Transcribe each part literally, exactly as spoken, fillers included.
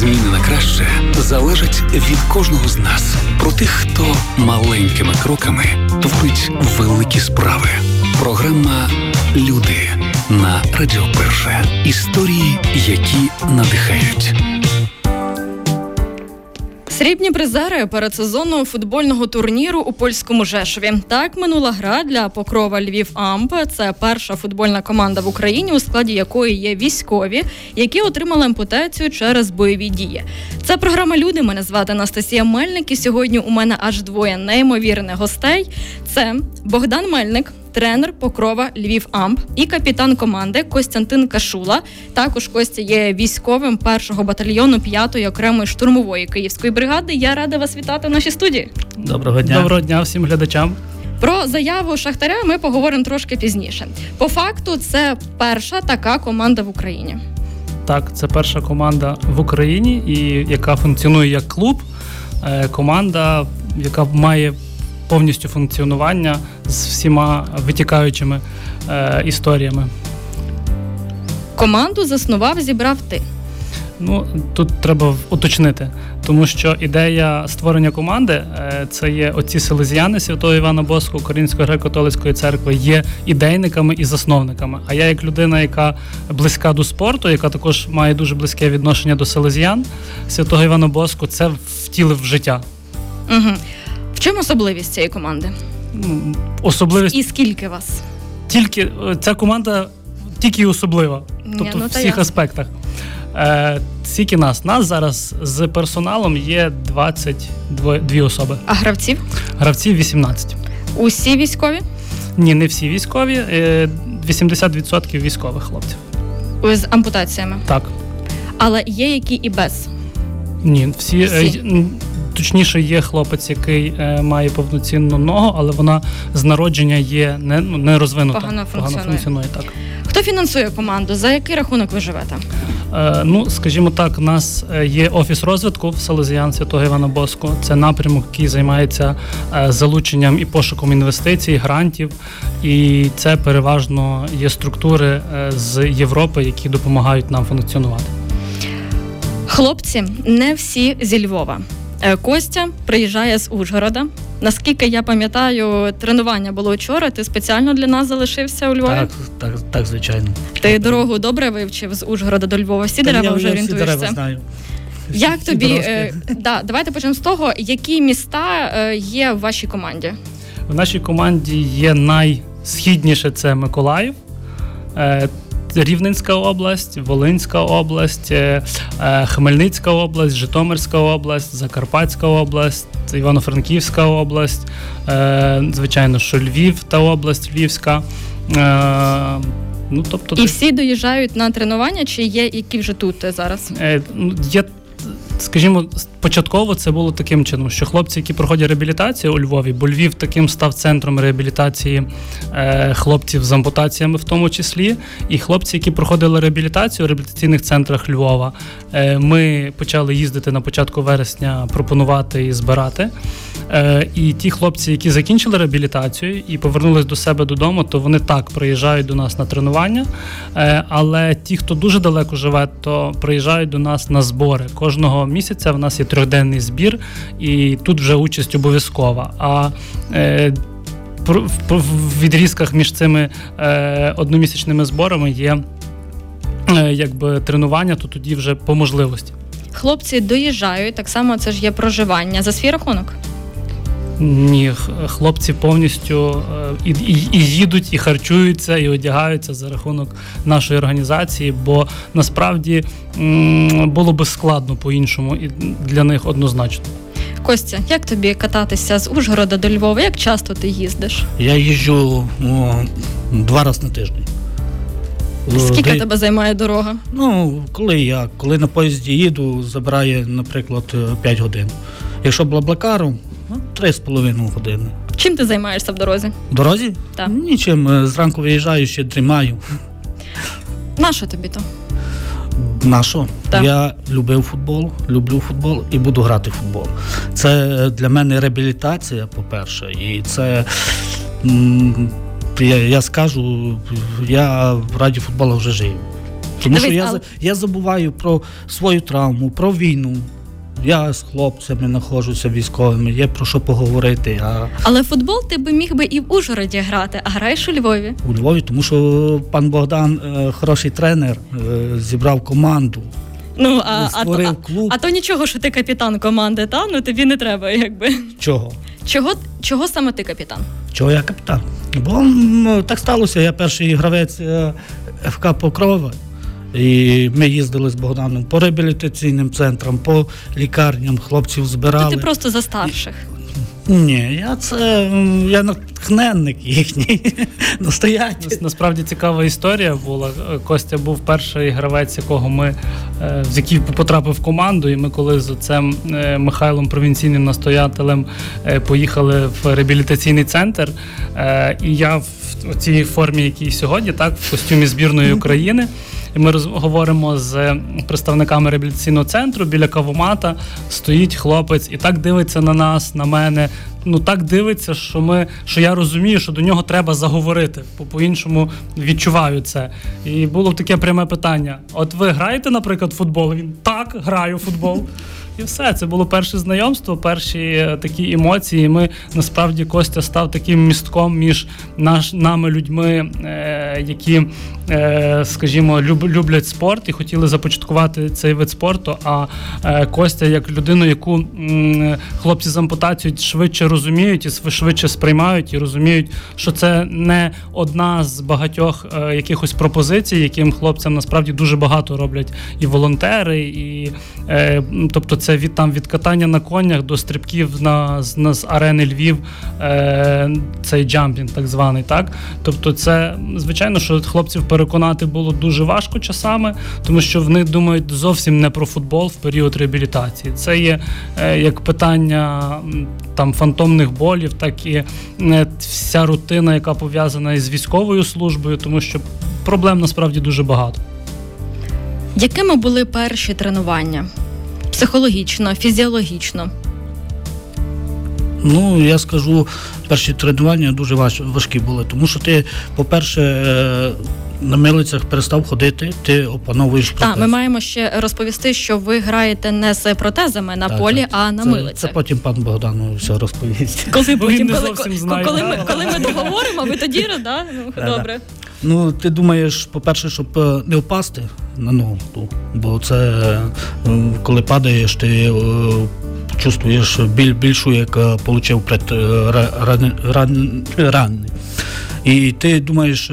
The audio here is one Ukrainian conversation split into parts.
зміни на краще залежать від кожного з нас. Про тих, хто маленькими кроками творить великі справи. Програма «Люди» на Радіо Перше. Історії, які надихають. Срібні призери передсезонного футбольного турніру у польському Жешові. Так минула гра для Pokrova Lviv а ем пе. Це перша футбольна команда в Україні, у складі якої є військові, які отримали ампутацію через бойові дії. Це програма «Люди». Мене звати Анастасія Мельник, і сьогодні у мене аж двоє неймовірних гостей. Це Богдан Мельник, тренер Pokrova Lviv а ем пе, і капітан команди Костянтин Кашула. Також Костя є військовим першого батальйону п'ятої окремої штурмової Київської бригади. Я рада вас вітати в нашій студії. Доброго дня. Доброго дня всім глядачам. Про заяву Шахтаря ми поговоримо трошки пізніше. По факту, це перша така команда в Україні. Так, це перша команда в Україні, і яка функціонує як клуб, команда, яка має повністю функціонування з всіма витікаючими е, історіями. Команду заснував, зібрав ти. Ну, тут треба уточнити, тому що ідея створення команди е, – це є оці селезіяни Святого Івана Боску, Української Греко-Католицької церкви, є ідейниками і засновниками. А я як людина, яка близька до спорту, яка також має дуже близьке відношення до селезіян Святого Івана Боску, це втілив в життя. Угу. В чому особливість цієї команди? Особливість... І скільки вас? Тільки ця команда тільки особлива. Ні, тобто ну, в всіх я. аспектах. Е, скільки нас? Нас зараз з персоналом є двадцять дві особи. А гравців? Гравців вісімнадцять. Усі військові? Ні, не всі військові. Е, вісімдесят відсотків військових хлопців. З ампутаціями? Так. Але є які і без? Ні, всі... всі? Е, Точніше, є хлопець, який е, має повноцінну ногу, але вона з народження є не, не розвинута. Погано функціонує. Погано функціонує, так. Хто фінансує команду? За який рахунок ви живете? Е, ну, скажімо так, у нас є офіс розвитку в Селезіян Святого Івана Боску. Це напрямок, який займається е, залученням і пошуком інвестицій, грантів. І це переважно є структури е, з Європи, які допомагають нам функціонувати. Хлопці не всі зі Львова. Костя приїжджає з Ужгорода. Наскільки я пам'ятаю, тренування було вчора. Ти спеціально для нас залишився у Львові? Так, так, так звичайно. Ти так, дорогу так. добре вивчив з Ужгорода до Львова? Всі Та дерева вже орієнтуєшся? Я всі дерева знаю. Як всі тобі? Е, да, давайте почнемо з того, які міста е, є в вашій команді? В нашій команді є найсхідніше – це Миколаїв. Е, Рівненська область, Волинська область, Хмельницька область, Житомирська область, Закарпатська область, Івано-Франківська область, звичайно, що Львів та область Львівська. Ну, тобто, і всі доїжджають на тренування, чи є які вже тут зараз? Є, скажімо, початково це було таким чином, що хлопці, які проходять реабілітацію у Львові, бо Львів таким став центром реабілітації е, хлопців з ампутаціями в тому числі, і хлопці, які проходили реабілітацію у реабілітаційних центрах Львова, е, ми почали їздити на початку вересня, пропонувати і збирати. Е, і ті хлопці, які закінчили реабілітацію і повернулись до себе додому, то вони так приїжджають до нас на тренування, е, але ті, хто дуже далеко живе, то приїжджають до нас на збори. Кожного місяця в нас є трьохденний збір, і тут вже участь обов'язкова. А е, в відрізках між цими е, одномісячними зборами є е, якби тренування, то тоді вже по можливості. Хлопці доїжджають, так само це ж є проживання. За свій рахунок? Ні, хлопці повністю і, і, і їдуть, і харчуються, і одягаються за рахунок нашої організації, бо насправді м- було би складно по-іншому і для них однозначно. Костя, як тобі кататися з Ужгорода до Львова? Як часто ти їздиш? Я їжджу о, два рази на тиждень. Скільки Де... тебе займає дорога? Ну, коли я, коли на поїзді їду, забирає, наприклад, п'ять годин. Якщо блаблакаром, три з половиною години. Чим ти займаєшся в дорозі? В дорозі? Так. Нічим. Зранку виїжджаю, ще дрімаю. Нащо тобі то? Нащо? Я любив футбол, люблю футбол і буду грати в футбол. Це для мене реабілітація, по-перше, і це... Я, я скажу, я в раді футболу вже живу. Тому Дивись, що я, але... я забуваю про свою травму, про війну. Я з хлопцями нахожуся військовими, є про що поговорити. А... Але футбол ти би міг би і в Ужгороді грати, а граєш у Львові? У Львові, тому що пан Богдан е, хороший тренер, е, зібрав команду. Ну, а, створив а, клуб. А, а то нічого, що ти капітан команди, та? Ну тобі не треба, якби. Чого? Чого, чого саме ти капітан? Чого я капітан? Бо ну, так сталося, я перший гравець е, ФК Покрова. І ми їздили з Богданом по реабілітаційним центрам, по лікарням, хлопців збирали. То ти просто за старших? Ні, я це я натхненник їхній, настоятель. Насправді цікава історія була. Костя був перший гравець, якого ми, з який потрапив в команду, і ми коли з цим Михайлом, провінційним настоятелем, поїхали в реабілітаційний центр, і я в цій формі, якій сьогодні, так, в костюмі збірної України. І ми говоримо з представниками реабілітаційного центру, біля кавомата стоїть хлопець і так дивиться на нас, на мене. Ну так дивиться, що ми, що я розумію, що до нього треба заговорити, бо по-іншому відчуваю це. І було таке пряме питання: от ви граєте, наприклад, футбол? Він: так, граю футбол. І все, це було перше знайомство, перші такі емоції. Ми, насправді, Костя став таким містком між наш, нами, людьми, е, які, е, скажімо, люб, люблять спорт і хотіли започаткувати цей вид спорту, а е, Костя, як людину, яку м, хлопці з ампутацією швидше розуміють і швидше сприймають, і розуміють, що це не одна з багатьох е, якихось пропозицій, яким хлопцям, насправді, дуже багато роблять і волонтери, і, е, тобто, це від, там, від катання на конях до стрибків на, на, з арени Львів, е, цей джампінг так званий, так? Тобто це, звичайно, що хлопців переконати було дуже важко часами, тому що вони думають зовсім не про футбол в період реабілітації. Це є е, як питання там, фантомних болів, так і е, вся рутина, яка пов'язана із військовою службою, тому що проблем насправді дуже багато. Якими були перші тренування? Психологічно, фізіологічно? Ну, я скажу, перші тренування дуже важкі були, тому що ти, по-перше, на милицях перестав ходити, ти опановуєш протез. Так, ми маємо ще розповісти, що ви граєте не з протезами на так, полі, так. а на це, милицях. Це потім пан Богдану все розповість. Коли, потім, коли, коли, коли, ми, коли ми договоримо, ви тоді, да? Ну, добре. Ну, ти думаєш, по-перше, щоб не впасти на ногу, бо це, коли падаєш, ти чувствуєш біль більшу, як отримав ранений. І ти думаєш,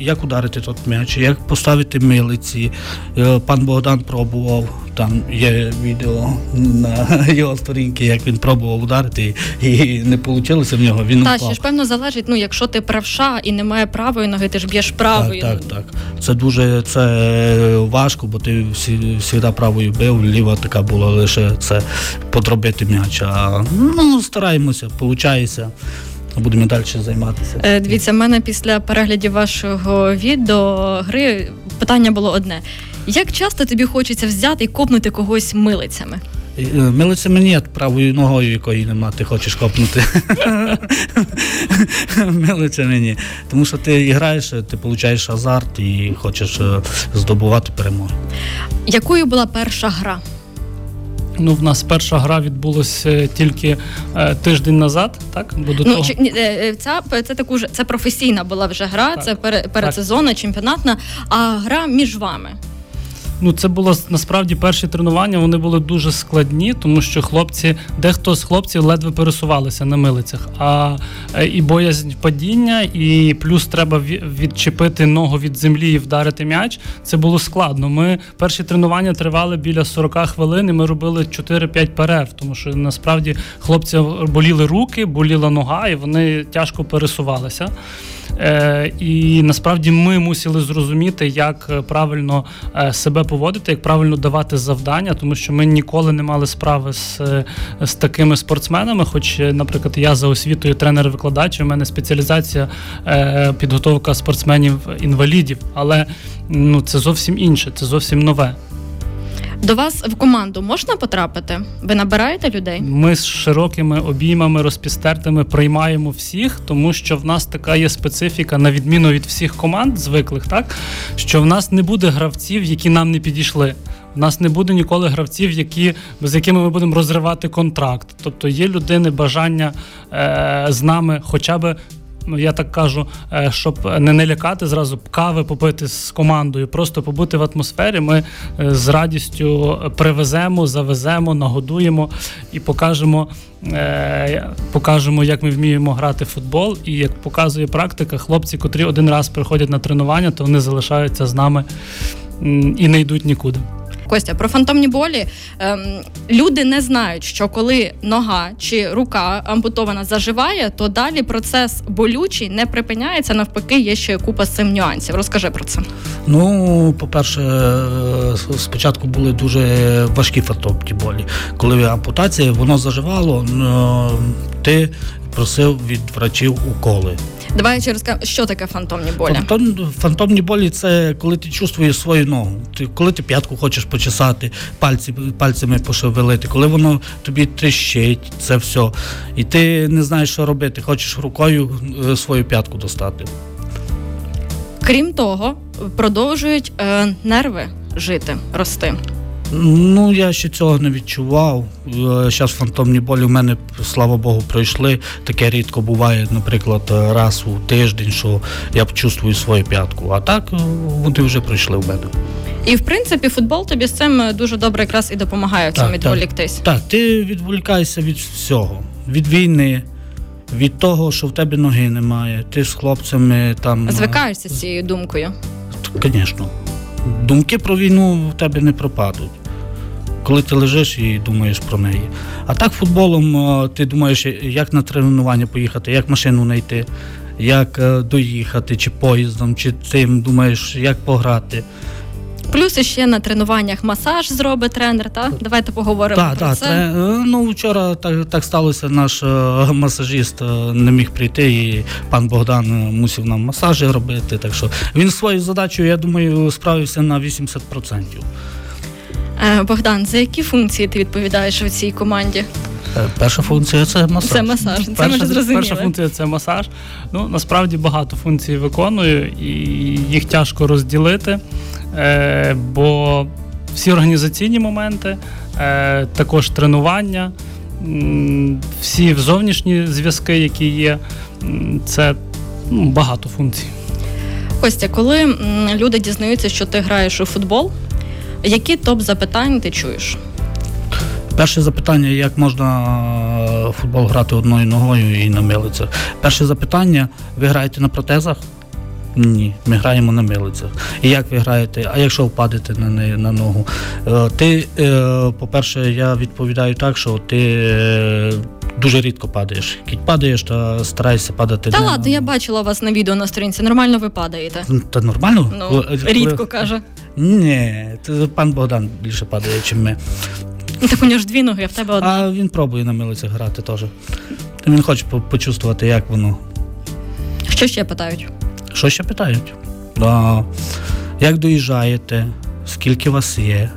як ударити тот м'яч, як поставити милиці. Пан Богдан пробував, там є відео на його сторінці, як він пробував ударити, і не вийшло в нього, він упав. Так, ще ж, певно, залежить, ну, якщо ти правша і немає правої ноги, ти ж б'єш правою. Так, так, так. Це дуже це важко, бо ти завжди правою бив, ліва така була лише це подробити м'яч. А, ну, стараємося, виходить. Будемо далі займатися. Дивіться, в мене після переглядів вашого відео гри питання було одне. Як часто тобі хочеться взяти і копнути когось милицями? Милицями ні, правою ногою, якої нема, ти хочеш копнути. Милицями ні. Тому що ти граєш, ти отримуєш азарт і хочеш здобувати перемогу. Якою була перша гра? Ну, в нас перша гра відбулася тільки е, тиждень назад, так? Бо до ну, того... чи, е, ця, це, таку ж, це професійна була вже гра, так, це пер, передсезонна, чемпіонатна, а гра між вами? Ну, це було, насправді, перші тренування, вони були дуже складні, тому що хлопці, дехто з хлопців ледве пересувалися на милицях. А і боязнь падіння, і плюс треба відчепити ногу від землі і вдарити м'яч. Це було складно. Ми перші тренування тривали біля сорок хвилин, і ми робили чотири-п'ять перерв, тому що, насправді, хлопцям боліли руки, боліла нога, і вони тяжко пересувалися. Е, і насправді ми мусили зрозуміти, як правильно себе поводити, як правильно давати завдання, тому що ми ніколи не мали справи з, з такими спортсменами, хоч, наприклад, я за освітою тренер-викладач, у мене спеціалізація е, підготовка спортсменів-інвалідів, але ну, це зовсім інше, це зовсім нове. До вас в команду можна потрапити? Ви набираєте людей? Ми з широкими обіймами, розпістертими приймаємо всіх, тому що в нас така є специфіка, на відміну від всіх команд звиклих, так, що в нас не буде гравців, які нам не підійшли. В нас не буде ніколи гравців, які, з якими ми будемо розривати контракт. Тобто є людини бажання е, з нами хоча б, ну, я так кажу, щоб не налякати, зразу кави попити з командою, просто побути в атмосфері, ми з радістю привеземо, завеземо, нагодуємо і покажемо, покажемо, як ми вміємо грати в футбол. І, як показує практика, хлопці, котрі один раз приходять на тренування, то вони залишаються з нами і не йдуть нікуди. Костя, про фантомні болі. Ем, люди не знають, що коли нога чи рука ампутована заживає, то далі процес болючий не припиняється, навпаки, є ще купа з цим нюансів. Розкажи про це. Ну, по-перше, спочатку були дуже важкі фантомні болі. Коли ампутація, воно заживало, ти просив від врачів уколи. Давай я ще розкажу, що таке фантомні болі? Фантом, фантомні болі – це коли ти чувствуєш свою ногу, ти, коли ти п'ятку хочеш почесати, пальці, пальцями пошевелити, коли воно тобі тріщить, це все. І ти не знаєш, що робити, хочеш рукою свою п'ятку достати. Крім того, продовжують е, нерви жити, рости. Ну, я ще цього не відчував. Зараз фантомні болі в мене, слава Богу, пройшли. Таке рідко буває, наприклад, раз у тиждень, що я чувствую свою п'ятку. А так вони вже пройшли в мене. І, в принципі, футбол тобі з цим дуже добре якраз і допомагає в цьому відволіктись. Так, так, ти відволікаєшся від всього. Від війни, від того, що в тебе ноги немає. Ти з хлопцями там... Звикаєшся з цією думкою? Звісно. Думки про війну в тебе не пропадуть, коли ти лежиш і думаєш про неї. А так футболом ти думаєш, як на тренування поїхати, як машину знайти, як доїхати, чи поїздом, чи тим, думаєш, як пограти. Плюс ще на тренуваннях масаж зробить тренер, так? Давайте поговоримо так, про так, це. Та, ну, вчора так, так сталося, наш масажист не міг прийти, і пан Богдан мусив нам масажі робити. Так що він свою задачу, я думаю, справився на вісімдесят відсотків. Богдан, за які функції ти відповідаєш у цій команді? Перша функція – це масаж. Це масаж, це перша, ми зрозуміли. Перша функція – це масаж. Ну, насправді багато функцій виконую, і їх тяжко розділити. Е, бо всі організаційні моменти, е, також тренування, м, всі зовнішні зв'язки, які є, м, це ну, багато функцій. Костя, коли м, люди дізнаються, що ти граєш у футбол, які топ-запитання ти чуєш? Перше запитання, як можна футбол грати одною ногою і на милицях. Перше запитання, ви граєте на протезах? Ні, ми граємо на милицях. І як ви граєте? А якщо впадете на, не, на ногу? Ти, по-перше, я відповідаю так, що ти дуже рідко падаєш. Як падаєш, то старайся падати. Та на... ладно, я бачила вас на відео на сторінці. Нормально ви падаєте? Та нормально? Ну, рідко, каже. Ні, пан Богдан більше падає, ніж ми. Так у нього ж дві ноги, а в тебе одна. А він пробує на милицях грати теж. Він хоче почувствувати, як воно. Що ще питають? Що ще питають? А, як доїжджаєте? Скільки вас є?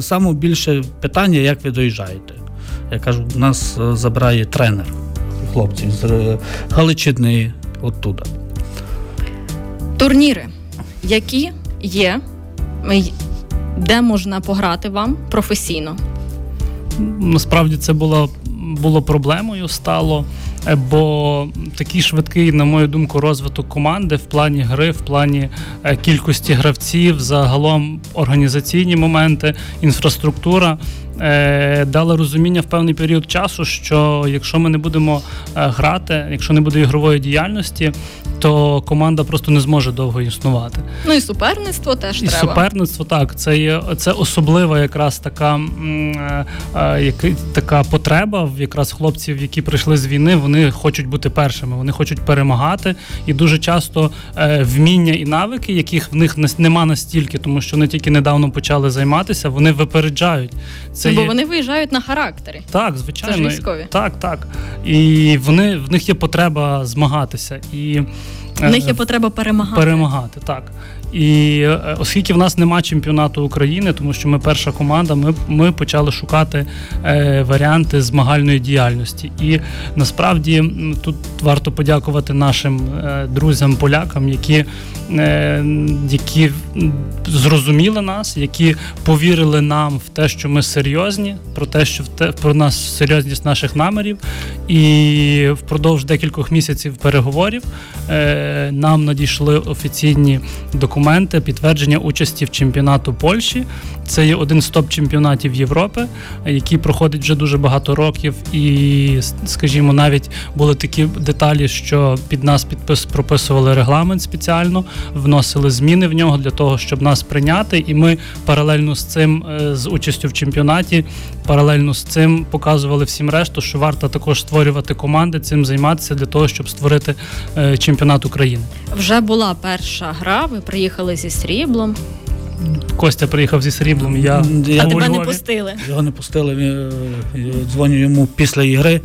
Саме більше питання, як ви доїжджаєте. Я кажу, нас забирає тренер хлопців з Галичини, оттуда. Турніри, які є, де можна пограти вам професійно? Насправді це було, було проблемою, стало... Бо такий швидкий, на мою думку, розвиток команди в плані гри, в плані кількості гравців, загалом організаційні моменти, інфраструктура дала розуміння в певний період часу, що якщо ми не будемо грати, якщо не буде ігрової діяльності, то команда просто не зможе довго існувати. Ну і суперництво теж і треба. І суперництво, так. Це є, це особлива якраз така, е, е, така потреба якраз хлопців, які прийшли з війни, вони хочуть бути першими, вони хочуть перемагати. І дуже часто е, вміння і навики, яких в них нема настільки, тому що вони тільки недавно почали займатися, вони випереджають. Це Бо є... вони виїжджають на характері. Так, звичайно. Це ж військові. Так, так. І вони, в них є потреба змагатися. І В них є потреба перемагати. Перемагати, так. І оскільки в нас нема чемпіонату України, тому що ми перша команда, ми, ми почали шукати е, варіанти змагальної діяльності. І насправді тут варто подякувати нашим е, друзям-полякам, які, е, які зрозуміли нас, які повірили нам в те, що ми серйозні, про те, що в те, про нас серйозність наших намірів. І впродовж декількох місяців переговорів е, нам надійшли офіційні документи, документи підтвердження участі в чемпіонату Польщі. Це є один з топ-чемпіонатів Європи, який проходить вже дуже багато років. І, скажімо, навіть були такі деталі, що під нас підпис прописували регламент спеціально, вносили зміни в нього для того, щоб нас прийняти. І ми паралельно з цим, з участю в чемпіонаті, паралельно з цим показували всім решту, що варто також створювати команди, цим займатися для того, щоб створити чемпіонат України. Вже була перша гра, ви приїхали зі сріблом. Костя приїхав зі сріблом, я... я а тебе не пустили? Його не пустили, я дзвоню йому після ігри.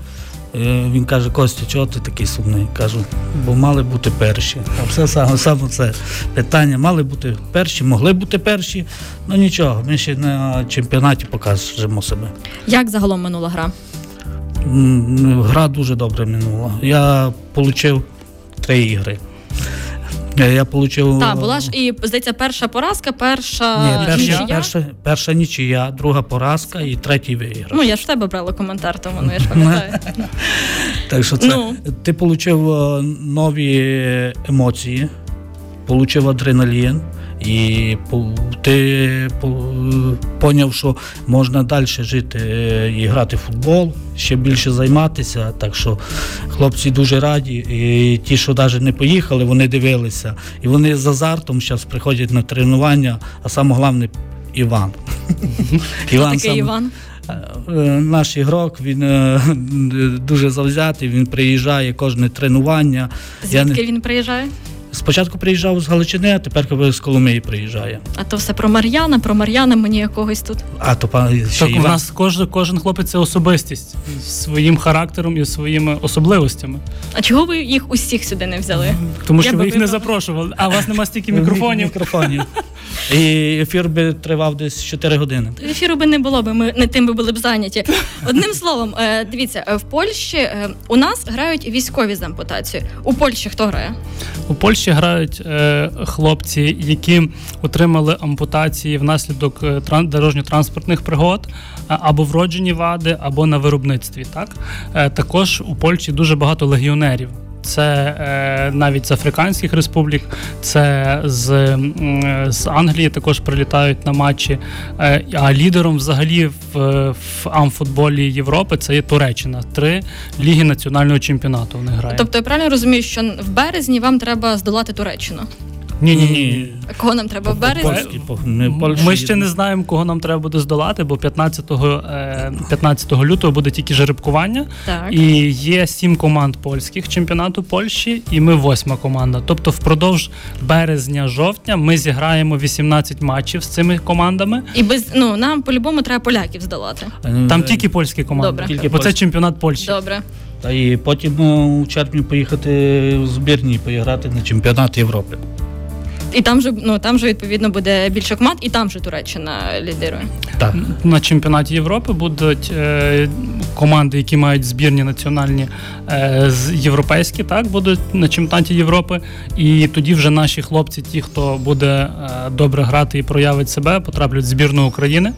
Він каже: Костя, чого ти такий сумний? Кажу, бо мали бути перші. А все саме, саме це питання. Мали бути перші, могли бути перші. Ну нічого, ми ще на чемпіонаті покажемо себе. Як загалом минула гра? Гра дуже добре минула. Я отримав три ігри. Я получив... Так, була ж і, здається, перша поразка, перша Ні, перша, нічия. Перша, перша нічия, друга поразка і третій виграш. Ну, я ж в тебе брала коментар, тому ну, я ж пам'ятаю. Так що це... Ну. Ти отримав нові емоції, отримав адреналін, і ти поняв, що можна далі жити і грати в футбол, ще більше займатися. Так що хлопці дуже раді, і ті, що навіть не поїхали, вони дивилися. І вони з азартом зараз приходять на тренування, а саме головне – Іван. Іван сам... Іван? Наш ігрок, він дуже завзятий, він приїжджає кожне тренування. Звідки Я... він приїжджає? Спочатку приїжджав з Галичини, а тепер з Коломії приїжджає. А то все про Мар'яна, про Мар'яна мені якогось тут. А то пан ще так, у нас кожен, кожен хлопець – це особистість з своїм характером і своїми особливостями. А чого ви їх усіх сюди не взяли? Тому що Я ви їх вибрали. Не запрошували, а у вас нема стільки мікрофонів. мікрофонів. І ефір би тривав десь чотири години. Ефіру би не було, би ми не тим би були б зайняті. Одним словом, дивіться, в Польщі у нас грають військові з ампутацією. У Польщі хто грає? У Польщі грають е, хлопці, які отримали ампутації внаслідок тран- дорожньо-транспортних пригод, або вроджені вади, або на виробництві. Так? Е, також у Польщі дуже багато легіонерів. Це е, навіть з африканських республік, це з, з Англії також прилітають на матчі. Е, а лідером взагалі в, в амфутболі Європи це є Туреччина. Три ліги національного чемпіонату вони грають. Тобто я правильно розумію, що в березні вам треба здолати Туреччину? Ні-ні-ні. Кого нам треба в березні? Ми ще не знаємо, кого нам треба буде здолати, бо п'ятнадцятого лютого буде тільки жеребкування. Так. І є сім команд польських чемпіонату Польщі, і ми восьма команда. Тобто впродовж березня-жовтня ми зіграємо вісімнадцять матчів з цими командами. І без, ну, нам по-любому треба поляків здолати. Там тільки польські команди. Добре. Тільки бо польсь... це чемпіонат Польщі. Добре. Та і потім у червні поїхати в збірні і поіграти на чемпіонат Європи. І там же, ну, там же, відповідно, буде більше команд, і там же Туреччина лідирує. Так. На чемпіонаті Європи будуть е, команди, які мають збірні національні е, європейські, так, будуть на чемпіонаті Європи. І тоді вже наші хлопці, ті, хто буде е, добре грати і проявить себе, потраплять в збірну України.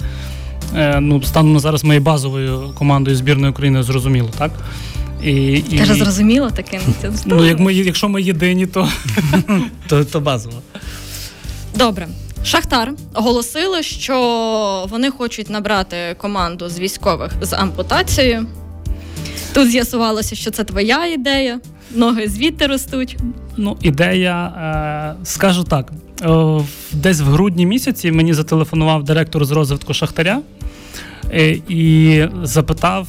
Е, ну, станом зараз моєю базовою командою збірної України, зрозуміло, так? І, Ти і... ж зрозуміло таке? Ну, як ми, якщо ми єдині, то... то, то базово. Добре. Шахтар оголосили, що вони хочуть набрати команду з військових з ампутацією. Тут з'ясувалося, що це твоя ідея, ноги звідти ростуть. Ну, ідея, скажу так, десь в грудні місяці мені зателефонував директор з розвитку Шахтаря і запитав,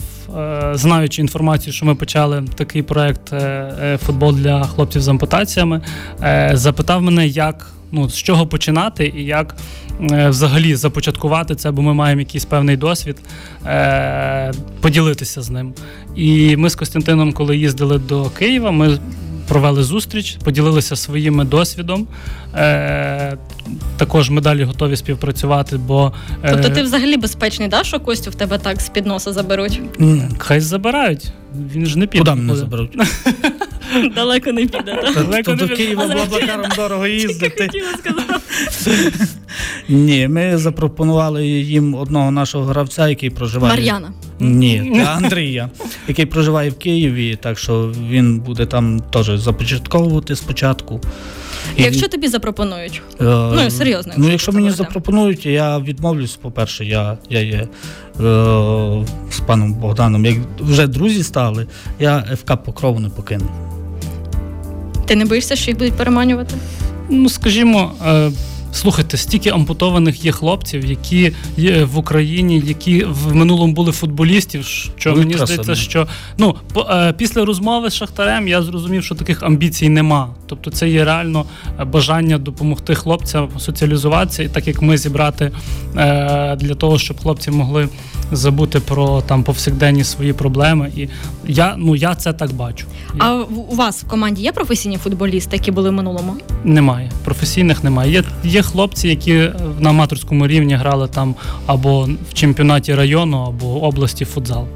знаючи інформацію, що ми почали такий проект «Футбол для хлопців з ампутаціями», запитав мене, як, ну, з чого починати і як взагалі започаткувати це, бо ми маємо якийсь певний досвід, поділитися з ним. І ми з Костянтином, коли їздили до Києва, ми провели зустріч, поділилися своїм досвідом. Е, також ми далі готові співпрацювати, бо... Е, тобто ти взагалі безпечний, да, що Костю в тебе так з-під носа заберуть? Хай забирають. Він ж не піде. Куди мене заберуть? Далеко не піде, так? До Києва облакаром дорого їздити. Ні, ми запропонували їм одного нашого гравця, який проживає... Мар'яна. Ні, Андрія, який проживає в Києві, так що він буде там теж започатковувати спочатку. І... Якщо тобі запропонують? Е... Ну, серйозно. Якщо, ну, якщо мені запропонують, я відмовлюсь, по-перше, я, я є е... з паном Богданом, як вже друзі стали, я ФК Покрову не покину. Ти не боїшся, що їх будуть переманювати? Ну, скажімо... Е... Слухайте, стільки ампутованих є хлопців, які є в Україні, які в минулому були футболістів, що мені здається, що... Ну, після розмови з Шахтарем я зрозумів, що таких амбіцій нема. Тобто це є реально бажання допомогти хлопцям соціалізуватися, і так як ми зібрати для того, щоб хлопці могли забути про там повсякденні свої проблеми. І я, ну, я це так бачу. А у вас в команді є професійні футболісти, які були в минулому? Немає. Професійних немає. Є, є хлопці, які на аматорському рівні грали там або в чемпіонаті району, або області футзал.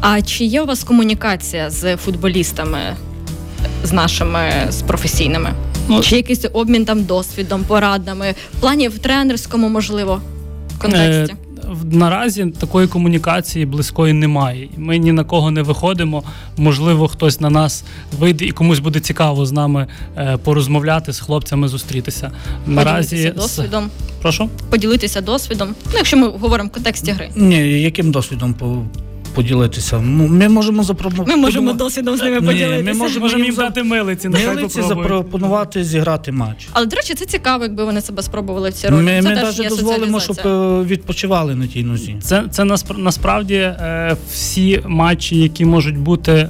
А чи є у вас комунікація з футболістами, з нашими, з професійними? Ну, чи якийсь обмін там досвідом, порадами, в плані в тренерському, можливо, контексті? Е- Наразі такої комунікації близької немає. Ми ні на кого не виходимо. Можливо, хтось на нас вийде і комусь буде цікаво з нами порозмовляти, з хлопцями зустрітися. Наразі... Поділитися досвідом. Прошу? Поділитися досвідом. Ну, якщо ми говоримо в контексті гри. Ні, яким досвідом по... поділитися. Ми можемо запропонувати. Ми можемо досвідом з ними поділитися. Ми можемо, можемо їм дати милиці, милиці запропонувати зіграти матч. Але, до речі, це цікаво, якби вони себе спробували в цій ролі. Ми, ми навіть дозволимо, щоб відпочивали на тій нозі. Це, це насправді всі матчі, які можуть бути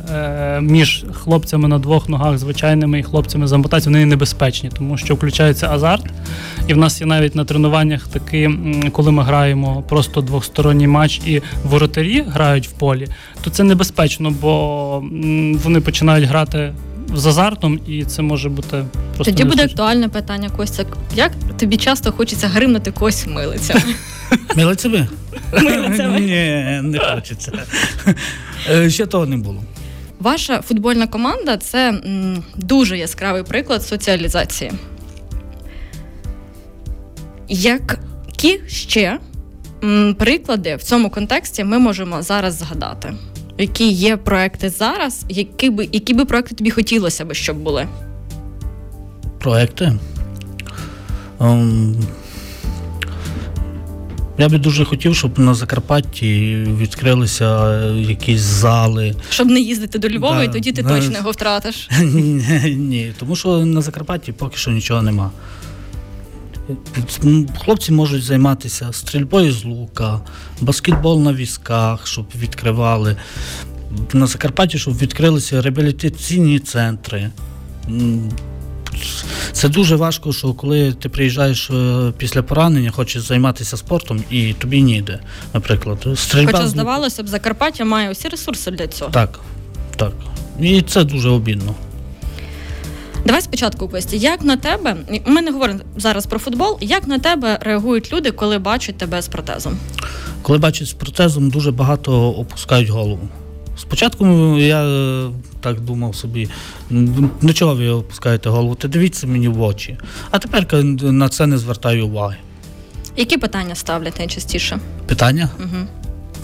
між хлопцями на двох ногах звичайними і хлопцями з ампутацією, вони небезпечні, тому що включається азарт. І в нас є навіть на тренуваннях такі, коли ми граємо просто двосторонній матч і воротарі грають в полі, то це небезпечно, бо вони починають грати з азартом, і це може бути просто... Тоді буде актуальне питання, Костя. Як тобі часто хочеться гримнути когось милицями? Милицями? Милицями? Ні, не хочеться. Ще того не було. Ваша футбольна команда – це дуже яскравий приклад соціалізації. Які ще приклади в цьому контексті ми можемо зараз згадати? Які є проекти зараз, які би, які би проекти тобі хотілося б, щоб були? Проекти? Um, я би дуже хотів, щоб на Закарпатті відкрилися якісь зали. Щоб не їздити до Львова, да, і тоді ти да, точно його втратиш. Ні, тому що на Закарпатті поки що нічого нема. Хлопці можуть займатися стрільбою з лука, баскетбол на візках, щоб відкривали. На Закарпатті, щоб відкрилися реабілітаційні центри. Це дуже важко, що коли ти приїжджаєш після поранення, хочеш займатися спортом і тобі ніде, наприклад. Стрільба Хоча, здавалося б, Закарпаття має усі ресурси для цього. Так, так. І це дуже обідно. Давай спочатку, Костя, як на тебе, ми не говоримо зараз про футбол, як на тебе реагують люди, коли бачать тебе з протезом? Коли бачать з протезом, дуже багато опускають голову. Спочатку я так думав собі, ну чого ви опускаєте голову, ти дивіться мені в очі. А тепер на це не звертаю уваги. Які питання ставлять найчастіше? Питання? Угу.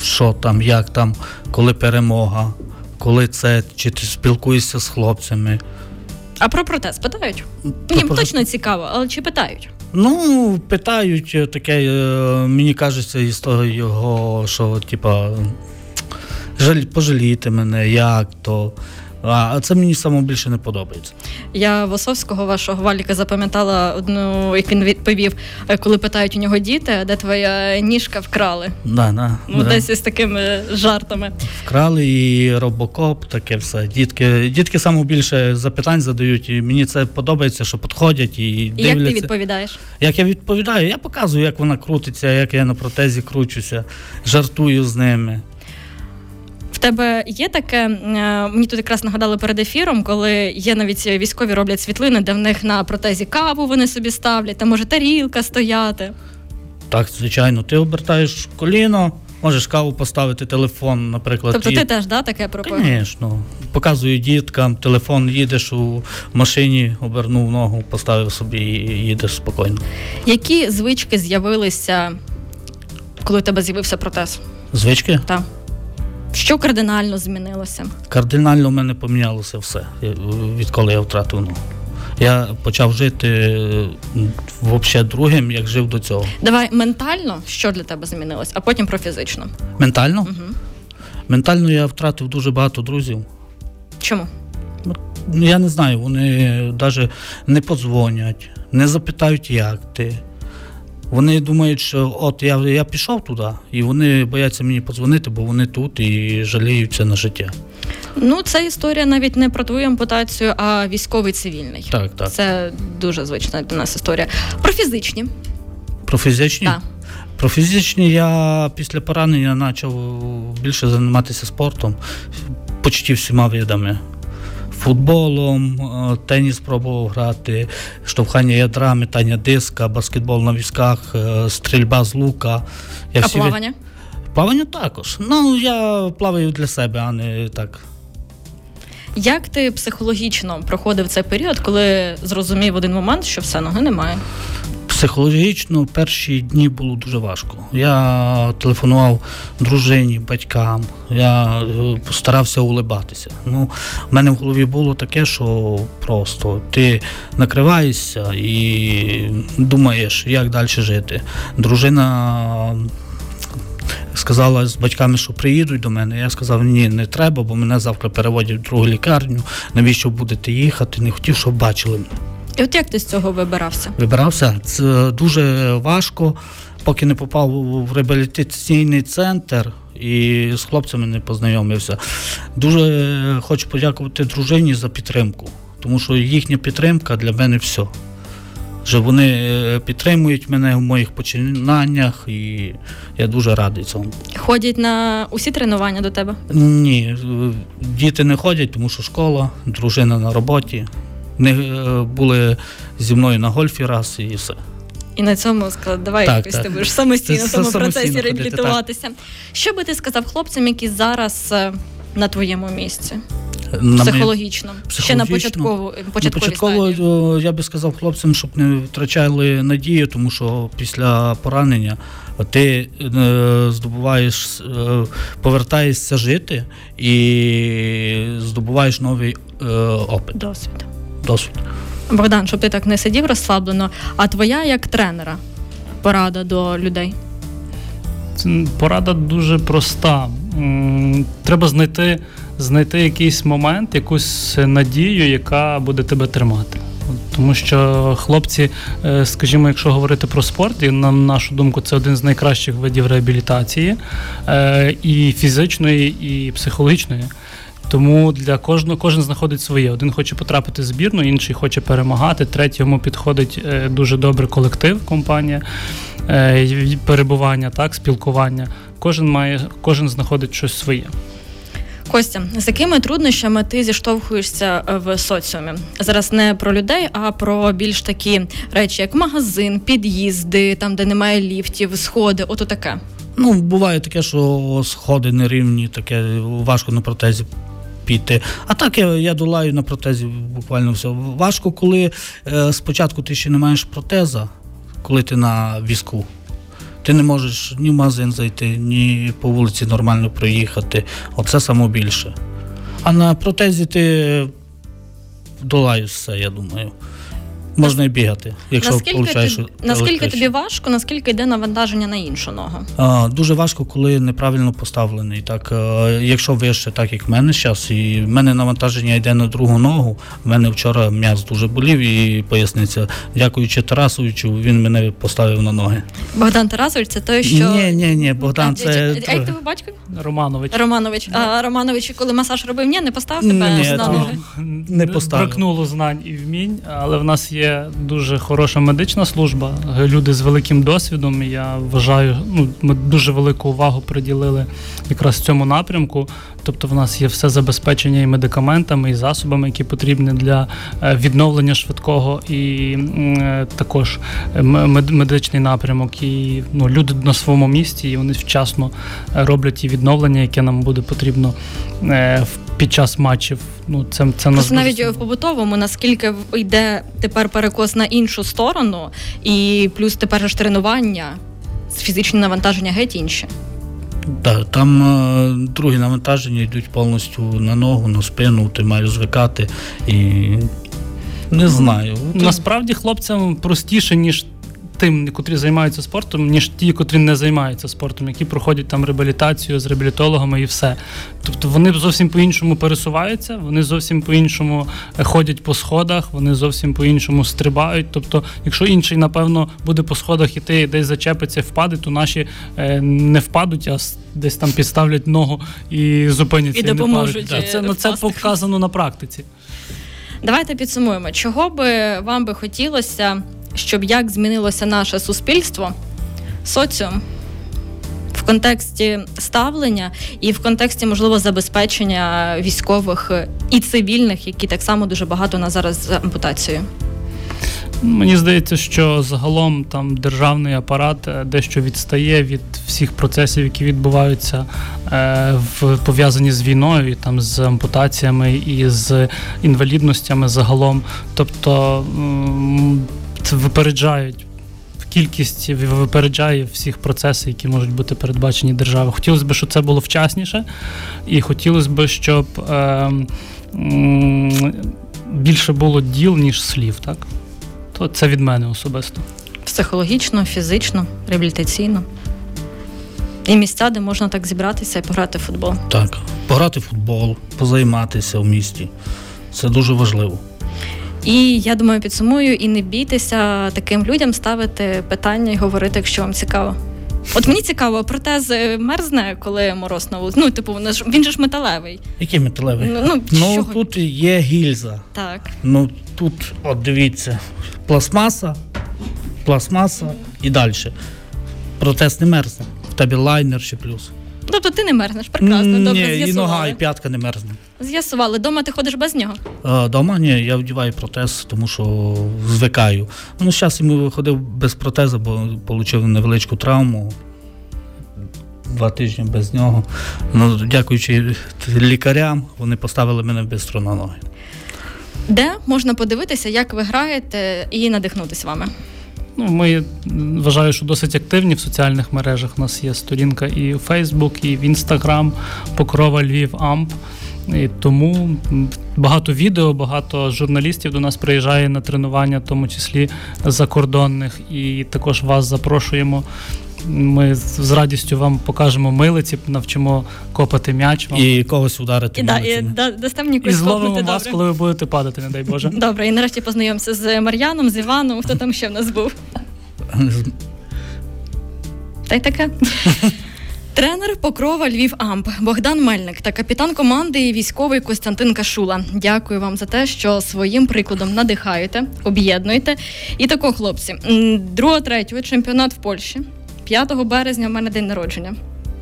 Що там, як там, коли перемога, коли це, чи ти спілкуєшся з хлопцями? А про протез питають? Про Їм про... точно цікаво, але чи питають? Ну, питають таке, мені кажеться, із того його, що, типа, пожаліти мене, як то. А це мені саме більше не подобається. Я Восовського, вашого Валіка, запам'ятала одну, як він відповів, коли питають у нього діти, де твоя ніжка вкрали. Да, да, ну, да. Десь із такими жартами. Вкрали і робокоп, таке все. Дітки, дітки саме більше запитань задають, і мені це подобається, що підходять і дивляться. І як ти відповідаєш? Як я відповідаю? Я показую, як вона крутиться, як я на протезі кручуся, жартую з ними. В тебе є таке, мені тут якраз нагадали перед ефіром, коли є навіть військові роблять світлини, де в них на протезі каву вони собі ставлять, там може тарілка стояти. Так, звичайно, ти обертаєш коліно, можеш каву поставити, телефон, наприклад. Тобто ти теж, да, таке пропонуєш? Звісно. Показую діткам, телефон, їдеш у машині, обернув ногу, поставив собі і їдеш спокійно. Які звички з'явилися, коли у тебе з'явився протез? Звички? Так. Що кардинально змінилося? Кардинально в мене помінялося все, відколи я втратив ногу. Я почав жити взагалі другим, як жив до цього. Давай ментально, що для тебе змінилось, а потім про фізично. Ментально? Угу. Ментально я втратив дуже багато друзів. Чому? Я не знаю, вони навіть не подзвонять, не запитають, як ти. Вони думають, що от я, я пішов туди, і вони бояться мені подзвонити, бо вони тут і жаліються на життя. Ну, це історія навіть не про твою ампутацію, а військовий цивільний. Так, так. Це дуже звична для нас історія. Про фізичні. Про фізичні? Так. Про фізичні я після поранення почав більше займатися спортом, почти всіма видами. Футболом, теніс пробував грати, штовхання ядра, метання диска, баскетбол на візках, стрільба з лука. Я а всі... плавання? Плавання також. Ну, я плаваю для себе, а не так. Як ти психологічно проходив цей період, коли зрозумів в один момент, що все, ноги немає? Психологічно перші дні було дуже важко. Я телефонував дружині, батькам, я старався улибатися. Ну, в мене в голові було таке, що просто ти накриваєшся і думаєш, як далі жити. Дружина сказала з батьками, що приїдуть до мене. Я сказав, ні, не треба, бо мене завтра переводять в другу лікарню. Навіщо будете їхати? Не хотів, щоб бачили мене. І от як ти з цього вибирався? Вибирався? Це дуже важко, поки не попав в реабілітаційний центр і з хлопцями не познайомився. Дуже хочу подякувати дружині за підтримку, тому що їхня підтримка для мене все. Вже вони підтримують мене в моїх починаннях, і я дуже радий цьому. Ходять на усі тренування до тебе? Ні, діти не ходять, тому що школа, дружина на роботі. Не були зі мною на гольфі раз і все. І на цьому сказали, давай так, якось так. Ти будеш самостійно в цьому процесі реабілітуватися. Що би ти сказав хлопцям, які зараз на твоєму місці? На психологічно. Ми... психологічно. Ще на початкову, початковій початково, стадії. Я би сказав хлопцям, щоб не втрачали надію, тому що після поранення ти е, здобуваєш, е, повертаєшся жити і здобуваєш новий е, опит. Досвід. Досвід. Богдан, щоб ти так не сидів розслаблено, а твоя як тренера порада до людей? Порада дуже проста. Треба знайти, знайти якийсь момент, якусь надію, яка буде тебе тримати. Тому що хлопці, скажімо, якщо говорити про спорт, і на нашу думку, це один з найкращих видів реабілітації і фізичної, і психологічної. Тому для кожного, кожен знаходить своє. Один хоче потрапити в збірну, інший хоче перемагати, третьому підходить дуже добре колектив, компанія, перебування, так, спілкування. Кожен має, кожен знаходить щось своє. Костя, з якими труднощами ти зіштовхуєшся в соціумі? Зараз не про людей, а про більш такі речі, як магазин, під'їзди, там, де немає ліфтів, сходи, ото таке. Ну, буває таке, що сходи нерівні, таке важко на протезі піти. А так я, я долаю на протезі буквально все. Важко, коли е, спочатку ти ще не маєш протеза, коли ти на візку. Ти не можеш ні в магазин зайти, ні по вулиці нормально проїхати. Оце саме більше. А на протезі ти долаєш все, я думаю. Можна і бігати, якщо получаєш. Наскільки тобі важко, наскільки йде навантаження на іншу ногу? А, дуже важко, коли неправильно поставлений. Так, а, якщо вище, так як в мене зараз, і в мене навантаження йде на другу ногу. В мене вчора м'яз дуже болів і поясниця. Дякуючи Тарасовичу, він мене поставив на ноги. Богдан Тарасович, це той, що... Ні, ні, ні, Богдан, а, це... А як тебе батько? Романович. Романович. А Романович, коли масаж робив, ні, не поставив тебе на ноги? Ні, не поставив. Бракнуло знань і вмінь, але в нас є є дуже хороша медична служба, люди з великим досвідом. Я вважаю, ну, ми дуже велику увагу приділили якраз цьому напрямку. Тобто в нас є все забезпечення і медикаментами, і засобами, які потрібні для відновлення швидкого, і також медичний напрямок. І, ну, люди на своєму місці, і вони вчасно роблять і відновлення, яке нам буде потрібно під час матчів. Ну, це, це нас навіть в побутовому, наскільки йде тепер перекос на іншу сторону, і плюс тепер ж тренування, фізичні навантаження геть інші. Так, да, там е, другі навантаження йдуть повністю на ногу, на спину, ти маєш звикати, і не знаю. Ти... Насправді хлопцям простіше, ніж тим, котрі займаються спортом, ніж ті, котрі не займаються спортом, які проходять там реабілітацію з реабілітологами і все. Тобто вони зовсім по-іншому пересуваються, вони зовсім по-іншому ходять по сходах, вони зовсім по-іншому стрибають. Тобто, якщо інший, напевно, буде по сходах іти, десь зачепиться, впаде, то наші не впадуть, а десь там підставлять ногу і зупиняться. І допоможуть. І це, ну, це показано на практиці. Давайте підсумуємо. Чого би вам би хотілося, щоб як змінилося наше суспільство, соціум, в контексті ставлення і в контексті, можливо, забезпечення військових і цивільних, які так само дуже багато на зараз з ампутацією? Мені здається, що загалом там державний апарат дещо відстає від всіх процесів, які відбуваються е, в пов'язані з війною, і, там з ампутаціями і з інвалідностями загалом. Тобто м- випереджають кількість, випереджає всіх процесів, які можуть бути передбачені державою. Хотілося б, щоб це було вчасніше, і хотілося б, щоб е, більше було діл, ніж слів. Так? То це від мене особисто. Психологічно, фізично, реабілітаційно. І місця, де можна так зібратися і пограти в футбол. Так, пограти в футбол, позайматися в місті. Це дуже важливо. І, я думаю, підсумую, і не бійтеся таким людям ставити питання і говорити, якщо вам цікаво. От мені цікаво, протез мерзне, коли мороз на вулиці? Ну, типу, він же ж металевий. Який металевий? Ну, ну тут є гільза. Так. Ну, тут, от дивіться, пластмаса, пластмаса і далі. Протез не мерзне. В тебе лайнер ще плюс. Тобто ти не мерзнеш, прекрасно, добре, з'ясували. Ні, і нога, і п'ятка не мерзне. З'ясували. Дома ти ходиш без нього? А, дома? Ні, я вдіваю протез, тому що звикаю. Ну, зараз я виходив без протезу, бо отримав невеличку травму. Два тижні без нього. Ну, дякуючи лікарям, вони поставили мене бистро на ноги. Де можна подивитися, як ви граєте, і надихнутися вами? Ну, ми, вважаю, що досить активні в соціальних мережах. У нас є сторінка і в Facebook, і в Instagram, Pokrova Lviv а ем пі. І тому багато відео, багато журналістів до нас приїжджає на тренування, в тому числі закордонних, і також вас запрошуємо. Ми з радістю вам покажемо милиці, навчимо копати м'яч. Вам. І когось ударити милицями. Да, і дасте мені когось копнути. І зловимо копнути, вас, добре. Коли ви будете падати, не дай Боже. Добре, і нарешті познайомимося з Мар'яном, з Іваном, хто там ще в нас був. Та й таке. Тренер Pokrova Lviv а ем пі Богдан Мельник та капітан команди і військовий Костянтин Кашула. Дякую вам за те, що своїм прикладом надихаєте, об'єднуєте. І тако, хлопці, другого третього чемпіонат в Польщі. п'ятого березня в мене день народження.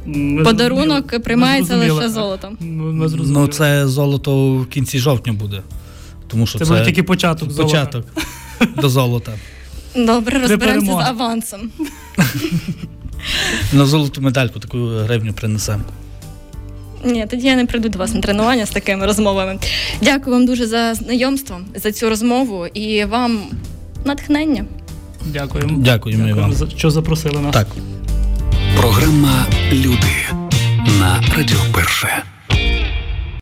Ми Подарунок зрозуміли. приймається лише золотом. Ми, ми ну, це золото в кінці жовтня буде. Тому що це, це буде тільки початок, початок до золота. Добре, розберемося з авансом. На золоту медальку таку гривню принесемо. Ні, тоді я не прийду до вас на тренування з такими розмовами. Дякую вам дуже за знайомство, за цю розмову і вам натхнення. Дякуємо. Дякуємо, Іван, що запросили нас. Так. Програма «Люди» на Радіо Перше.